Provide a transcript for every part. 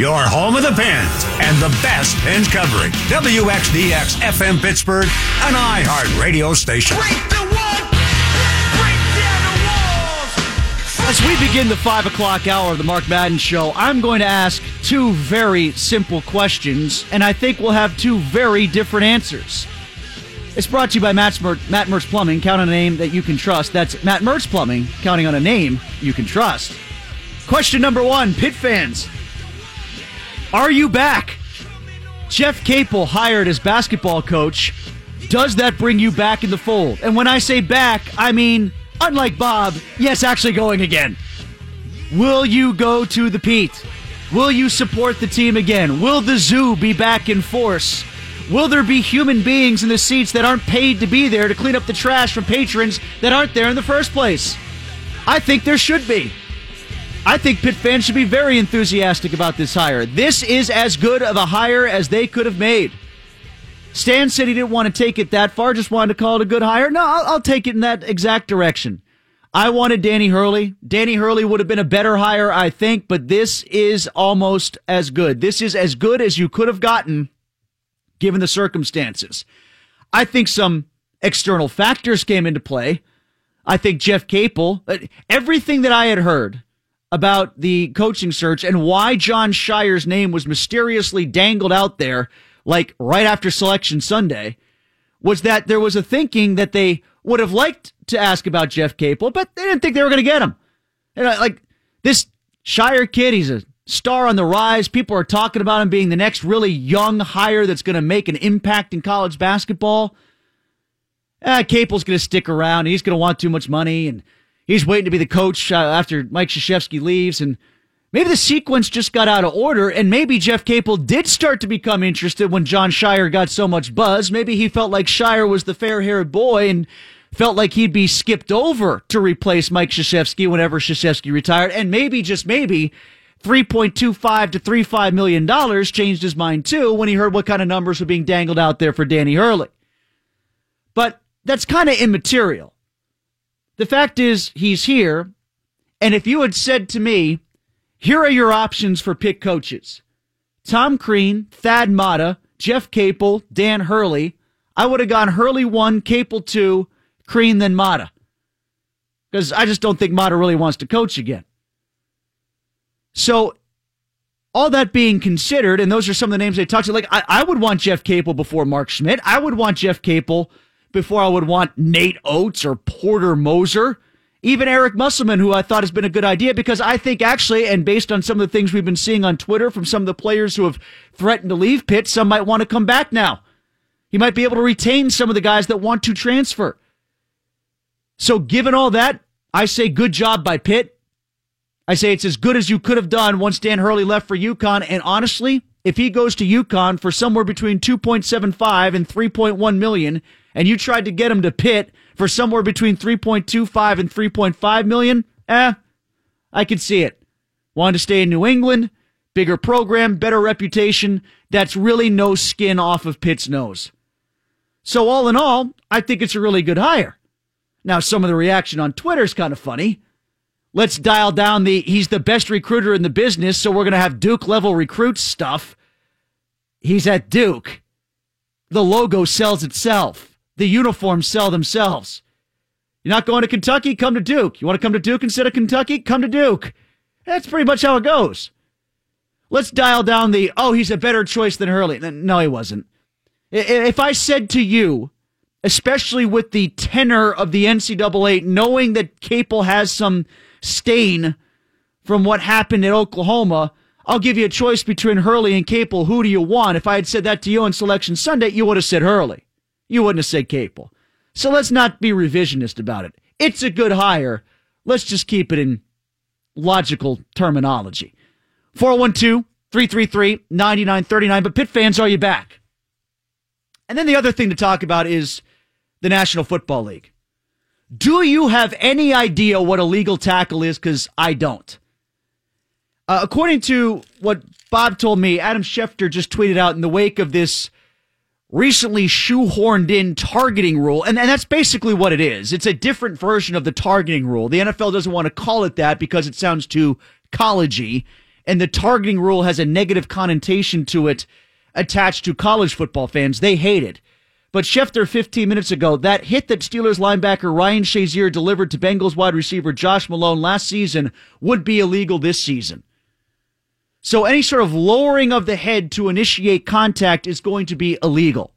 your home of the Pens and the best Pens coverage. WXDX FM Pittsburgh, an iHeart radio station. As we begin the 5 o'clock hour of the Mark Madden Show, I'm going to ask two very simple questions, and I think we'll have two very different answers. It's brought to you by Matt Mertz Plumbing. Count on a name that you can trust. That's Matt Mertz Plumbing, counting on a name you can trust. Question number one, Pitt fans, are you back? Jeff Capel hired as basketball coach. Does that bring you back in the fold? And when I say back, I mean, unlike Bob, yes, actually going again. Will you go to the Pete? Will you support the team again? Will the zoo be back in force? Will there be human beings in the seats that aren't paid to be there to clean up the trash from patrons that aren't there in the first place? I think there should be. I think Pitt fans should be very enthusiastic about this hire. This is as good of a hire as they could have made. Stan said he didn't want to take it that far, just wanted to call it a good hire. No, I'll take it in that exact direction. I wanted Danny Hurley. Danny Hurley would have been a better hire, I think, but this is almost as good. This is as good as you could have gotten, given the circumstances. I think some external factors came into play. I think Jeff Capel, everything that I had heard about the coaching search and why John Shire's name was mysteriously dangled out there like right after Selection Sunday, was that there was a thinking that they would have liked to ask about Jeff Capel, but they didn't think they were going to get him. And like this Shire kid, he's a star on the rise. People are talking about him being the next really young hire that's going to make an impact in college basketball. Capel's going to stick around. He's going to want too much money, and he's waiting to be the coach after Mike Krzyzewski leaves, and maybe the sequence just got out of order, and maybe Jeff Capel did start to become interested when John Shire got so much buzz. Maybe he felt like Shire was the fair-haired boy and felt like he'd be skipped over to replace Mike Krzyzewski whenever Krzyzewski retired. And maybe, just maybe, $3.25 to $3.5 million changed his mind, too, when he heard what kind of numbers were being dangled out there for Danny Hurley. But that's kind of immaterial. The fact is, he's here, and if you had said to me, here are your options for Pitt coaches: Tom Crean, Thad Mata, Jeff Capel, Dan Hurley. I would have gone Hurley 1, Capel 2, Crean, then Mata. Because I just don't think Mata really wants to coach again. So, all that being considered, and those are some of the names they talked to, like, I would want Jeff Capel before Mark Schmidt. I would want Jeff Capel before I would want Nate Oates or Porter Moser. Even Eric Musselman, who I thought has been a good idea, because I think actually, and based on some of the things we've been seeing on Twitter from some of the players who have threatened to leave Pitt, some might want to come back now. He might be able to retain some of the guys that want to transfer. So given all that, I say good job by Pitt. I say it's as good as you could have done once Dan Hurley left for UConn. And honestly, if he goes to UConn for somewhere between $2.75 and $3.1 million, and you tried to get him to Pitt for somewhere between $3.25 and $3.5 million, I could see it. Wanted to stay in New England, bigger program, better reputation. That's really no skin off of Pitt's nose. So all in all, I think it's a really good hire. Now, some of the reaction on Twitter is kind of funny. Let's dial down the he's the best recruiter in the business, so we're going to have Duke-level recruits stuff. He's at Duke. The logo sells itself. The uniforms sell themselves. You're not going to Kentucky? Come to Duke. You want to come to Duke instead of Kentucky? Come to Duke. That's pretty much how it goes. Let's dial down the, oh, he's a better choice than Hurley. No, he wasn't. If I said to you, especially with the tenor of the NCAA, knowing that Capel has some stain from what happened in Oklahoma, I'll give you a choice between Hurley and Capel. Who do you want? If I had said that to you on Selection Sunday, you would have said Hurley. You wouldn't have said Capel. So let's not be revisionist about it. It's a good hire. Let's just keep it in logical terminology. 412-333-9939. But Pitt fans, are you back? And then the other thing to talk about is the National Football League. Do you have any idea what a legal tackle is? Because I don't. According to what Bob told me, Adam Schefter just tweeted out in the wake of this recently shoehorned in targeting rule, and that's basically what it is. It's a different version of the targeting rule. The NFL doesn't want to call it that because it sounds too collegey, and the targeting rule has a negative connotation to it attached to college football fans. They hate it. But Schefter 15 minutes ago, that hit that Steelers linebacker Ryan Shazier delivered to Bengals wide receiver Josh Malone last season would be illegal this season. So any sort of lowering of the head to initiate contact is going to be illegal.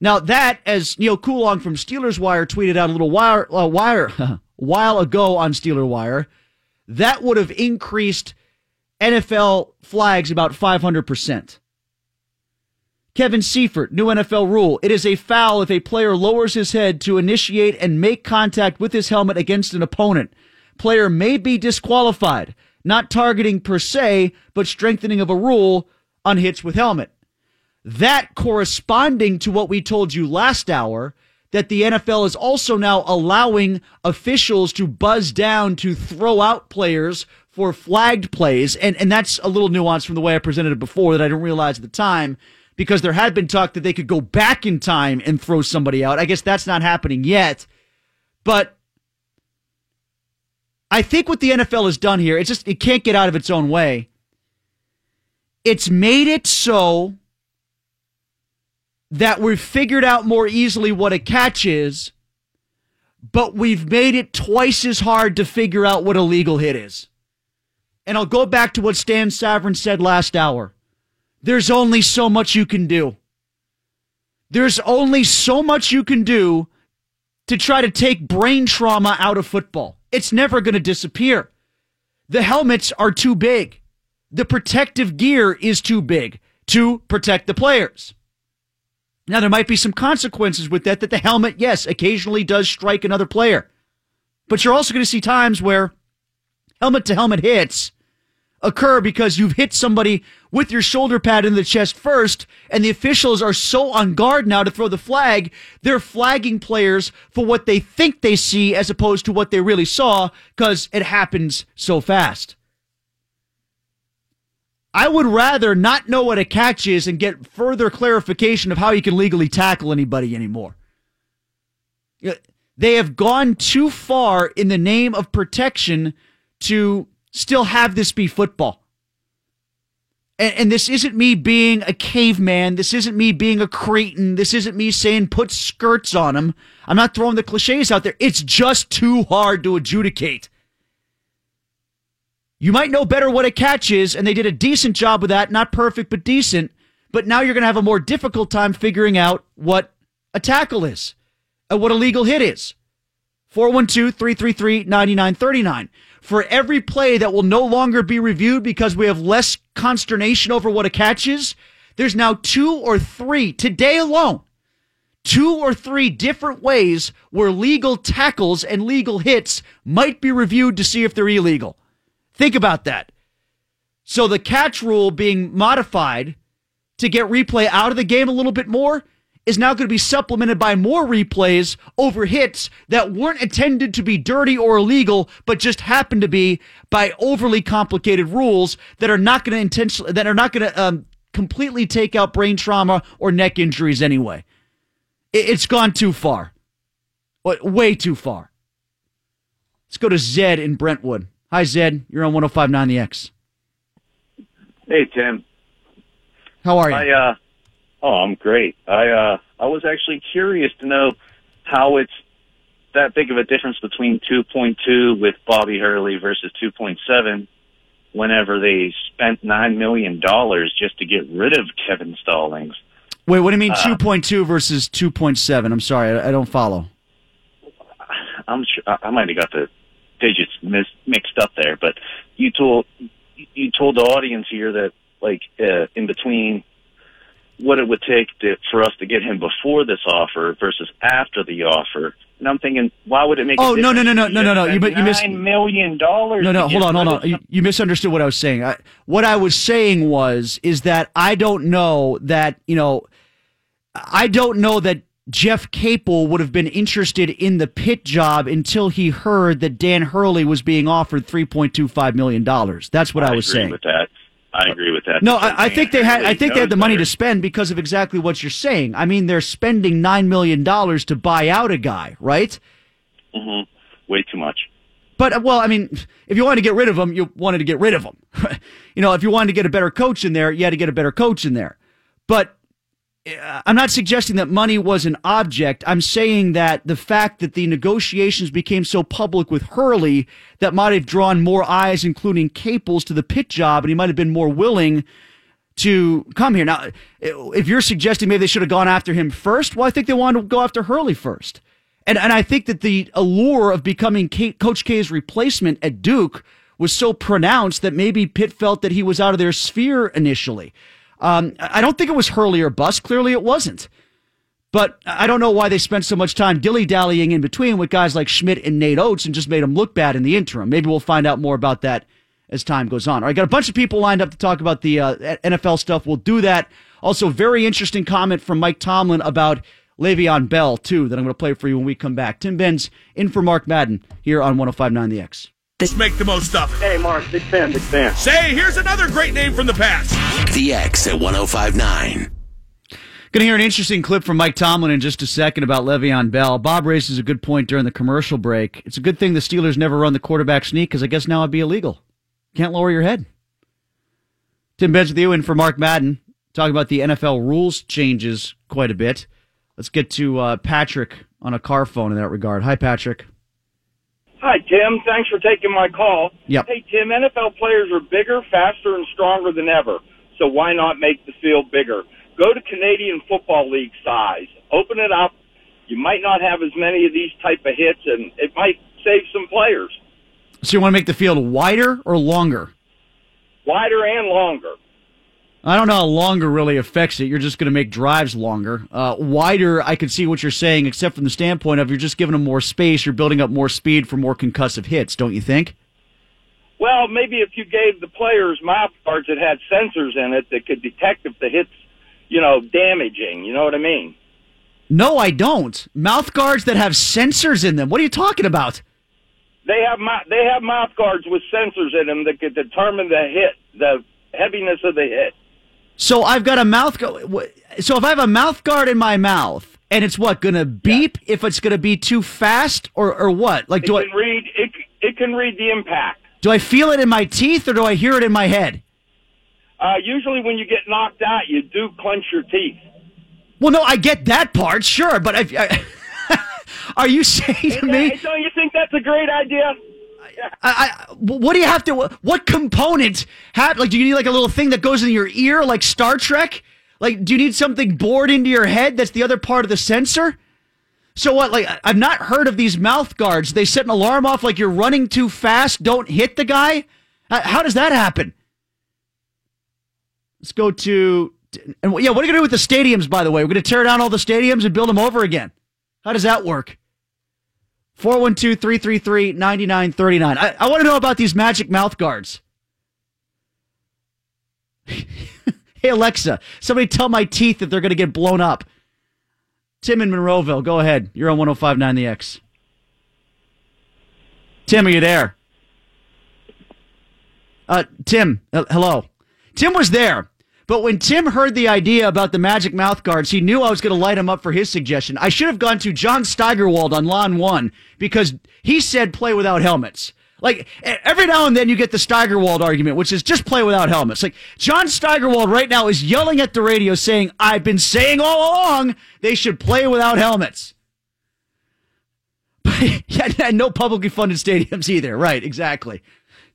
Now that, as Neal Coolong from Steelers Wire tweeted out a little while ago on Steelers Wire, that would have increased NFL flags about 500%. Kevin Seifert, new NFL rule. It is a foul if a player lowers his head to initiate and make contact with his helmet against an opponent. Player may be disqualified. Not targeting per se, but strengthening of a rule on hits with helmet. That corresponding to what we told you last hour, that the NFL is also now allowing officials to buzz down to throw out players for flagged plays. And that's a little nuance from the way I presented it before that I didn't realize at the time, because there had been talk that they could go back in time and throw somebody out. I guess that's not happening yet. But I think what the NFL has done here, it can't get out of its own way. It's made it so that we've figured out more easily what a catch is, but we've made it twice as hard to figure out what a legal hit is. And I'll go back to what Stan Saverin said last hour. There's only so much you can do. There's only so much you can do to try to take brain trauma out of football. It's never going to disappear. The helmets are too big. The protective gear is too big to protect the players. Now, there might be some consequences with that the helmet, yes, occasionally does strike another player. But you're also going to see times where helmet-to-helmet hits occur because you've hit somebody with your shoulder pad in the chest first, and the officials are so on guard now to throw the flag, they're flagging players for what they think they see as opposed to what they really saw because it happens so fast. I would rather not know what a catch is and get further clarification of how you can legally tackle anybody anymore. They have gone too far in the name of protection to still have this be football. And this isn't me being a caveman. This isn't me being a cretin. This isn't me saying put skirts on them. I'm not throwing the cliches out there. It's just too hard to adjudicate. You might know better what a catch is, and they did a decent job with that. Not perfect, but decent. But now you're going to have a more difficult time figuring out what a tackle is and what a legal hit is. 412-333-9939. For every play that will no longer be reviewed because we have less consternation over what a catch is, there's now two or three different ways where legal tackles and legal hits might be reviewed to see if they're illegal. Think about that. So the catch rule being modified to get replay out of the game a little bit more is now going to be supplemented by more replays over hits that weren't intended to be dirty or illegal, but just happened to be by overly complicated rules that are not going to completely take out brain trauma or neck injuries anyway. It's gone too far, way too far. Let's go to Zed in Brentwood. Hi, Zed. You're on 105.9 The X. Hey, Tim. How are you? Oh, I'm great. I was actually curious to know how it's that big of a difference between 2.2 with Bobby Hurley versus 2.7 whenever they spent $9 million just to get rid of Kevin Stallings. Wait, what do you mean 2.2 versus 2.7? I'm sorry, I don't follow. I'm sure I might have got the digits mixed up there, but you told the audience here that in between what it would take for us to get him before this offer versus after the offer. And I'm thinking, why would it make a difference? Oh, no. You missed $9 million. No, hold on. You misunderstood what I was saying. What I was saying is that I don't know that, Jeff Capel would have been interested in the pit job until he heard that Dan Hurley was being offered $3.25 million. That's what I was saying. With that. I agree with that. No, I think they had. I think they had the money to spend because of exactly what you're saying. I mean, they're spending $9 million to buy out a guy, right? Mm-hmm. Way too much. But, well, I mean, if you wanted to get rid of him, you wanted to get rid of him. You know, if you wanted to get a better coach in there, you had to get a better coach in there. But I'm not suggesting that money was an object. I'm saying that the fact that the negotiations became so public with Hurley that might have drawn more eyes, including Capels, to the pit job, and he might have been more willing to come here. Now, if you're suggesting maybe they should have gone after him first, well, I think they wanted to go after Hurley first. And I think that the allure of becoming Coach K's replacement at Duke was so pronounced that maybe Pitt felt that he was out of their sphere initially. I don't think it was Hurley or bust. Clearly it wasn't. But I don't know why they spent so much time dilly-dallying in between with guys like Schmidt and Nate Oates and just made them look bad in the interim. Maybe we'll find out more about that as time goes on. All right, got a bunch of people lined up to talk about the NFL stuff. We'll do that. Also, very interesting comment from Mike Tomlin about Le'Veon Bell, too, that I'm going to play for you when we come back. Tim Benz in for Mark Madden here on 105.9 The X. Let's make the most of it. Hey, Mark, big fan. Say, here's another great name from the past. The X at 105.9. Going to hear an interesting clip from Mike Tomlin in just a second about Le'Veon Bell. Bob raises a good point during the commercial break. It's a good thing the Steelers never run the quarterback sneak, because I guess now it'd be illegal. Can't lower your head. Tim Benz with you in for Mark Madden. Talking about the NFL rules changes quite a bit. Let's get to Patrick on a car phone in that regard. Hi, Patrick. Hi, Tim. Thanks for taking my call. Yep. Hey, Tim, NFL players are bigger, faster, and stronger than ever, so why not make the field bigger? Go to Canadian Football League size. Open it up. You might not have as many of these type of hits, and it might save some players. So you want to make the field wider or longer? Wider and longer. I don't know how longer really affects it. You're just going to make drives longer. Wider, I can see what you're saying, except from the standpoint of you're just giving them more space. You're building up more speed for more concussive hits, don't you think? Well, maybe if you gave the players mouth guards that had sensors in it that could detect if the hit's, damaging. You know what I mean? No, I don't. Mouth guards that have sensors in them. What are you talking about? They have mouth guards with sensors in them that could determine the heaviness of the hit. So I've got a mouth guard. So if I have a mouth guard in my mouth, and it's what, going to beep if it's going to be too fast or what? Like, it can read the impact. Do I feel it in my teeth or do I hear it in my head? Usually when you get knocked out, you do clench your teeth. Well, no, I get that part, sure, but are you saying to me? Don't you think that's a great idea? What do you have to? What component? Do you need like a little thing that goes in your ear, like Star Trek? Like, do you need something bored into your head? That's the other part of the sensor. So what? Like, I've not heard of these mouth guards. They set an alarm off like you're running too fast. Don't hit the guy. How does that happen? Let's go to what are you gonna do with the stadiums? By the way, we're gonna tear down all the stadiums and build them over again. How does that work? 412-333-9939. I want to know about these magic mouth guards. Hey, Alexa, somebody tell my teeth that they're going to get blown up. Tim in Monroeville, go ahead. You're on 105.9 The X. Tim, are you there? Tim, hello. Tim was there. But when Tim heard the idea about the magic mouth guards, he knew I was going to light him up for his suggestion. I should have gone to John Steigerwald on Lawn 1 because he said play without helmets. Like, every now and then you get the Steigerwald argument, which is just play without helmets. Like, John Steigerwald right now is yelling at the radio saying, I've been saying all along they should play without helmets. But yeah, no publicly funded stadiums either. Right, exactly.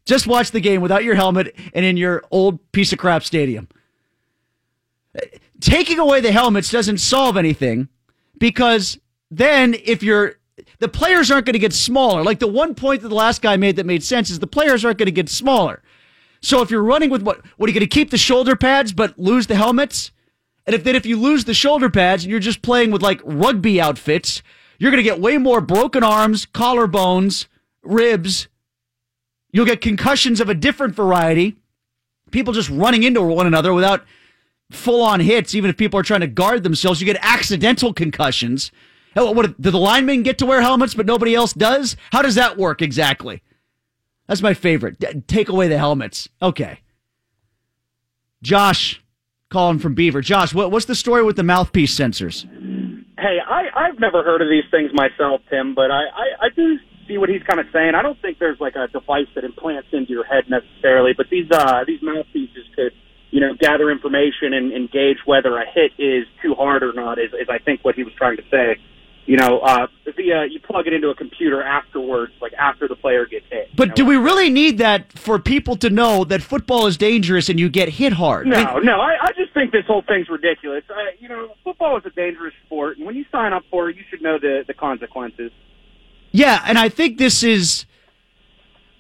Just watch the game without your helmet and in your old piece of crap stadium. Taking away the helmets doesn't solve anything because then the players aren't going to get smaller. Like the one point that the last guy made that made sense is the players aren't going to get smaller. So if you're running with what are you going to keep the shoulder pads but lose the helmets? And if you lose the shoulder pads and you're just playing with like rugby outfits, you're going to get way more broken arms, collarbones, ribs. You'll get concussions of a different variety. People just running into one another without full-on hits, even if people are trying to guard themselves. You get accidental concussions. What, do the linemen get to wear helmets, but nobody else does? How does that work exactly? That's my favorite. Take away the helmets. Okay. Josh, calling from Beaver. Josh, what's the story with the mouthpiece sensors? Hey, I've never heard of these things myself, Tim, but I do see what he's kind of saying. I don't think there's like a device that implants into your head necessarily, but these mouthpieces could, you know, gather information and gauge whether a hit is too hard or not, is I think what he was trying to say. You know, you plug it into a computer afterwards, like after the player gets hit. But do we really need that for people to know that football is dangerous and you get hit hard? No, I just think this whole thing's ridiculous. You know, football is a dangerous sport, and when you sign up for it, you should know the consequences. Yeah, and I think this is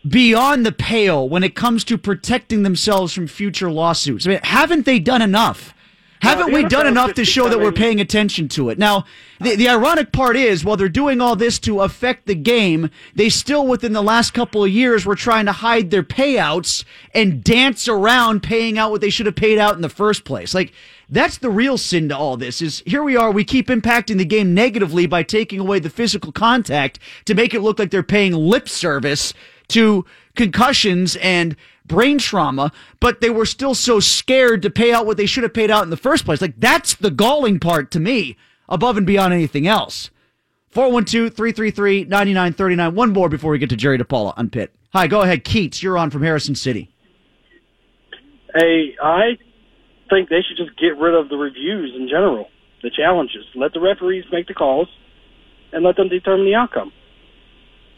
beyond the pale when it comes to protecting themselves from future lawsuits. I mean, haven't they done enough? Haven't we done enough to show that we're paying attention to it? Now, the ironic part is, while they're doing all this to affect the game, they still, within the last couple of years, were trying to hide their payouts and dance around paying out what they should have paid out in the first place. Like, that's the real sin to all this, is here we are, we keep impacting the game negatively by taking away the physical contact to make it look like they're paying lip service to concussions and brain trauma, but they were still so scared to pay out what they should have paid out in the first place. Like, that's the galling part to me, above and beyond anything else. 412-333-9939. One more before we get to Jerry DePaula on Pitt. Hi, go ahead, Keats. You're on from Harrison City. Hey, I think they should just get rid of the reviews in general, the challenges. Let the referees make the calls and let them determine the outcome.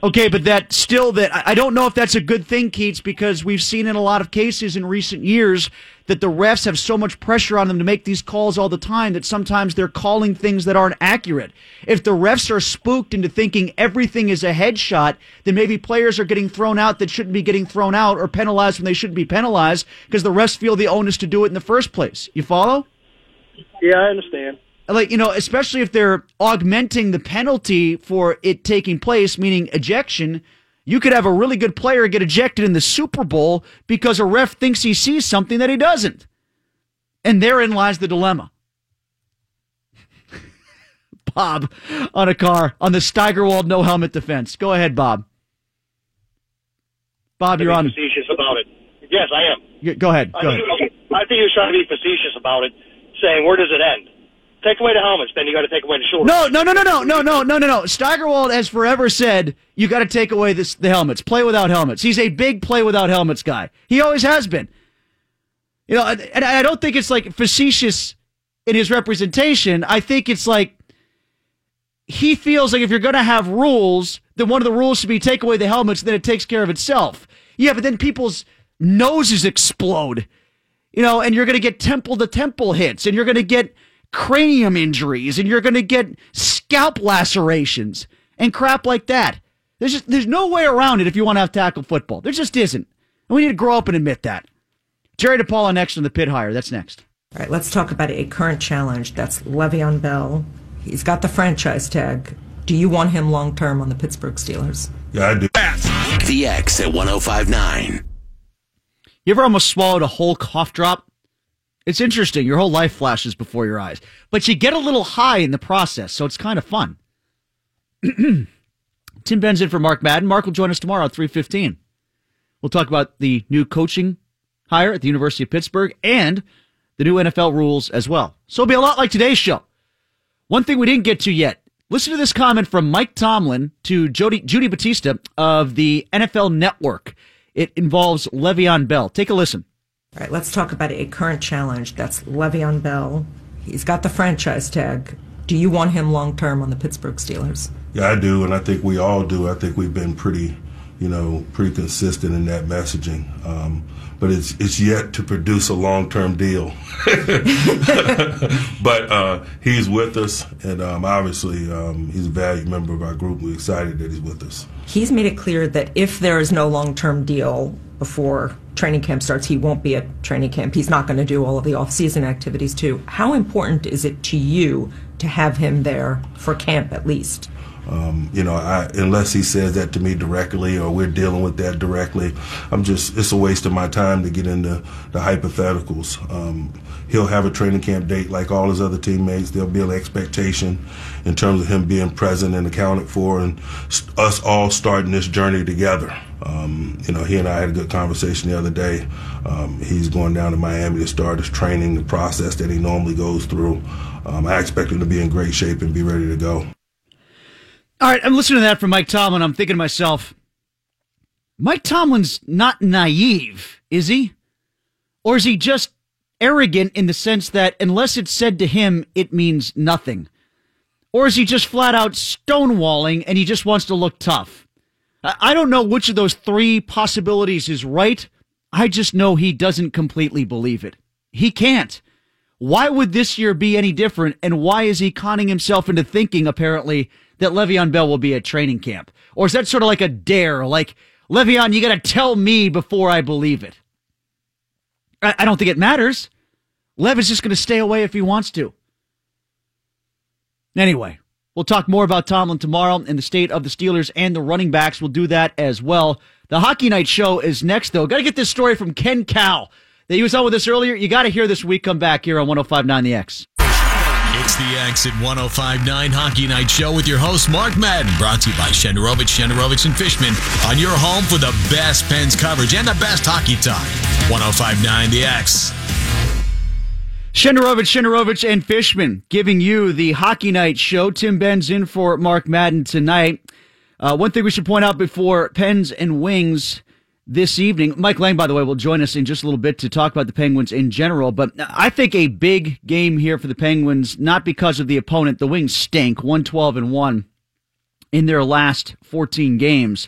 Okay, but I don't know if that's a good thing, Keats, because we've seen in a lot of cases in recent years that the refs have so much pressure on them to make these calls all the time that sometimes they're calling things that aren't accurate. If the refs are spooked into thinking everything is a headshot, then maybe players are getting thrown out that shouldn't be getting thrown out, or penalized when they shouldn't be penalized, because the refs feel the onus to do it in the first place. You follow? Yeah, I understand. Like, you know, especially if they're augmenting the penalty for it taking place, meaning ejection, you could have a really good player get ejected in the Super Bowl because a ref thinks he sees something that he doesn't. And therein lies the dilemma. Bob on a car on the Steigerwald no helmet defense. Go ahead, Bob. Bob, you're on. I'm facetious about it. Yes, I am. Go ahead. I think he was trying to be facetious about it, saying, where does it end? Take away the helmets, then you got to take away the shoulders. No. Steigerwald has forever said you got to take away the helmets. Play without helmets. He's a big play without helmets guy. He always has been. You know, and I don't think it's like facetious in his representation. I think it's like he feels like if you're going to have rules, then one of the rules should be take away the helmets, then it takes care of itself. Yeah, but then people's noses explode, you know, and you're going to get temple-to-temple hits, and you're going to get cranium injuries, and you're going to get scalp lacerations and crap like that. There's no way around it if you want to have tackle football. There just isn't. And we need to grow up and admit that. Jerry DePaula next on the Pit Hire. That's next. All right, let's talk about a current challenge. That's Le'Veon Bell. He's got the franchise tag. Do you want him long-term on the Pittsburgh Steelers? Yeah, I do. The X at 105.9. You ever almost swallowed a whole cough drop? It's interesting. Your whole life flashes before your eyes. But you get a little high in the process, so it's kind of fun. Tim Ben's in for Mark Madden. Mark will join us tomorrow at 3:15. We'll talk about the new coaching hire at the University of Pittsburgh and the new NFL rules as well. So it'll be a lot like today's show. One thing we didn't get to yet. Listen to this comment from Mike Tomlin to Judy Batista of the NFL Network. It involves Le'Veon Bell. Take a listen. All right, let's talk about a current challenge. That's Le'Veon Bell. He's got the franchise tag. Do you want him long-term on the Pittsburgh Steelers? Yeah, I do, and I think we all do. I think we've been pretty consistent in that messaging. But it's yet to produce a long-term deal. But he's with us, and obviously he's a valued member of our group. We're excited that he's with us. He's made it clear that if there is no long-term deal before training camp starts, he won't be at training camp. He's not going to do all of the off-season activities, too. How important is it to you to have him there for camp, at least? Unless he says that to me directly or we're dealing with that directly, it's a waste of my time to get into the hypotheticals. He'll have a training camp date like all his other teammates. There'll be an expectation in terms of him being present and accounted for, and us all starting this journey together. He and I had a good conversation the other day. He's going down to Miami to start his training, the process that he normally goes through. I expect him to be in great shape and be ready to go. All right, I'm listening to that from Mike Tomlin. I'm thinking to myself, Mike Tomlin's not naive, is he? Or is he just arrogant in the sense that unless it's said to him, it means nothing? Or is he just flat out stonewalling and he just wants to look tough? I don't know which of those three possibilities is right. I just know he doesn't completely believe it. He can't. Why would this year be any different? And why is he conning himself into thinking, apparently, that Le'Veon Bell will be at training camp? Or is that sort of like a dare? Like, Le'Veon, you got to tell me before I believe it. I don't think it matters. Lev is just going to stay away if he wants to. Anyway, we'll talk more about Tomlin tomorrow and the state of the Steelers and the running backs. We'll do that as well. The Hockey Night Show is next, though. Got to get this story from Ken Cowell. He was on with us earlier. You got to hear this week. Come back here on 105.9 The X. It's the X at 105.9 Hockey Night Show with your host, Mark Madden. Brought to you by Shenderovich, and Fishman on your home for the best Pens coverage and the best hockey talk. 105.9 The X. Shenderovich, and Fishman giving you the Hockey Night Show. Tim Benz in for Mark Madden tonight. One thing we should point out before Pens and Wings this evening. Mike Lange, by the way, will join us in just a little bit to talk about the Penguins in general. But I think a big game here for the Penguins, not because of the opponent. The Wings stink, 1-12-1 in their last 14 games.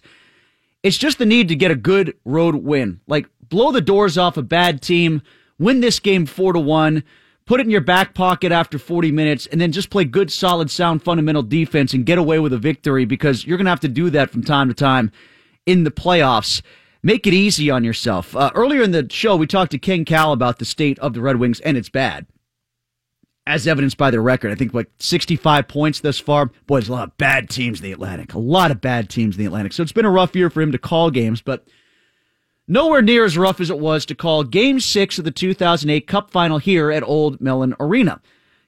It's just the need to get a good road win. Like, blow the doors off a bad team, win this game 4-1, put it in your back pocket after 40 minutes, and then just play good, solid, sound, fundamental defense and get away with a victory, because you're going to have to do that from time to time in the playoffs. Make it easy on yourself. Earlier in the show, we talked to Ken Cowell about the state of the Red Wings, and it's bad, as evidenced by their record. I think, 65 points thus far. Boy, there's a lot of bad teams in the Atlantic. A lot of bad teams in the Atlantic. So it's been a rough year for him to call games, but nowhere near as rough as it was to call Game 6 of the 2008 Cup Final here at Old Mellon Arena.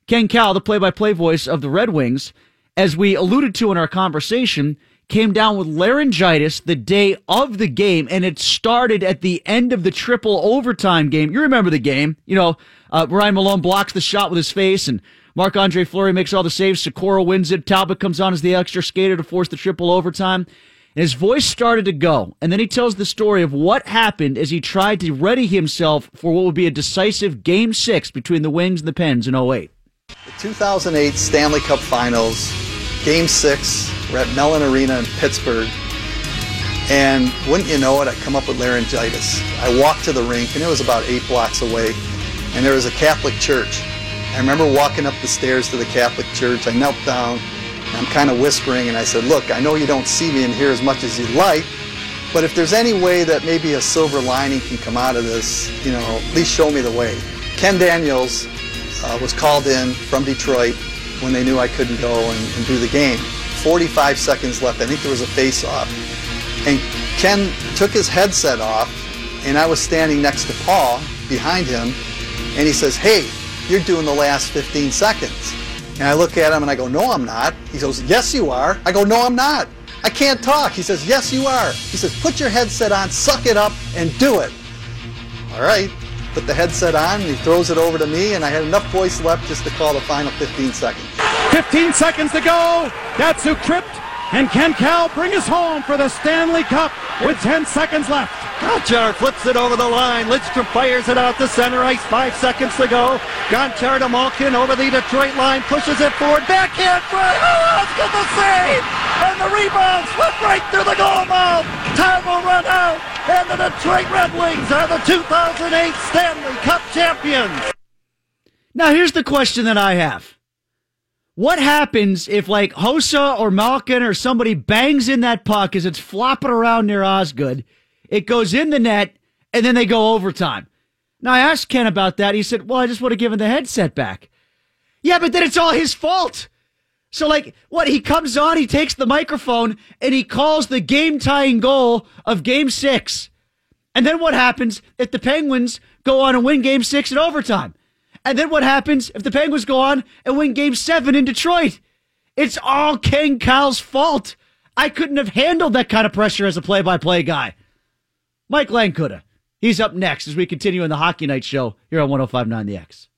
Ken Cowell, the play-by-play voice of the Red Wings, as we alluded to in our conversation, came down with laryngitis the day of the game, and it started at the end of the triple overtime game. You remember the game. Ryan Malone blocks the shot with his face, and Marc-André Fleury makes all the saves. Sykora wins it. Talbot comes on as the extra skater to force the triple overtime. And his voice started to go, and then he tells the story of what happened as he tried to ready himself for what would be a decisive Game 6 between the Wings and the Pens in 2008. The 2008 Stanley Cup Finals, Game 6. We're at Mellon Arena in Pittsburgh, and wouldn't you know it, I come up with laryngitis. I walked to the rink, and it was about 8 blocks away, and there was a Catholic church. I remember walking up the stairs to the Catholic church. I knelt down, and I'm kind of whispering, and I said, look, I know you don't see me in here as much as you'd like, but if there's any way that maybe a silver lining can come out of this, at least show me the way. Ken Daniels was called in from Detroit when they knew I couldn't go and do the game. 45 seconds left. I think there was a face-off. And Ken took his headset off, and I was standing next to Paul behind him, and he says, hey, you're doing the last 15 seconds. And I look at him, and I go, no, I'm not. He goes, yes, you are. I go, no, I'm not. I can't talk. He says, yes, you are. He says, put your headset on, suck it up, and do it. All right. Put the headset on, and he throws it over to me, and I had enough voice left just to call the final 15 seconds. 15 seconds to go. That's who tripped, and Ken Cowell bring us home for the Stanley Cup with 10 seconds left. Gonchar flips it over the line. Lidstrom fires it out to center ice. 5 seconds to go. Gonchar to Malkin over the Detroit line. Pushes it forward. Backhand front. Oh, Osgood the save. And the rebound slipped right through the goal mouth. Time will run out. And the Detroit Red Wings are the 2008 Stanley Cup champions. Now here's the question that I have. What happens if, Hossa or Malkin or somebody bangs in that puck as it's flopping around near Osgood, it goes in the net, and then they go overtime? Now, I asked Ken about that. He said, well, I just would have given the headset back. Yeah, but then it's all his fault. So, what? He comes on, he takes the microphone, and he calls the game-tying goal of Game 6. And then what happens if the Penguins go on and win Game 6 in overtime? And then what happens if the Penguins go on and win Game 7 in Detroit? It's all Ken Cowell's fault. I couldn't have handled that kind of pressure as a play-by-play guy. Mike Lange coulda. He's up next as we continue on the Hockey Night Show here on 105.9 The X.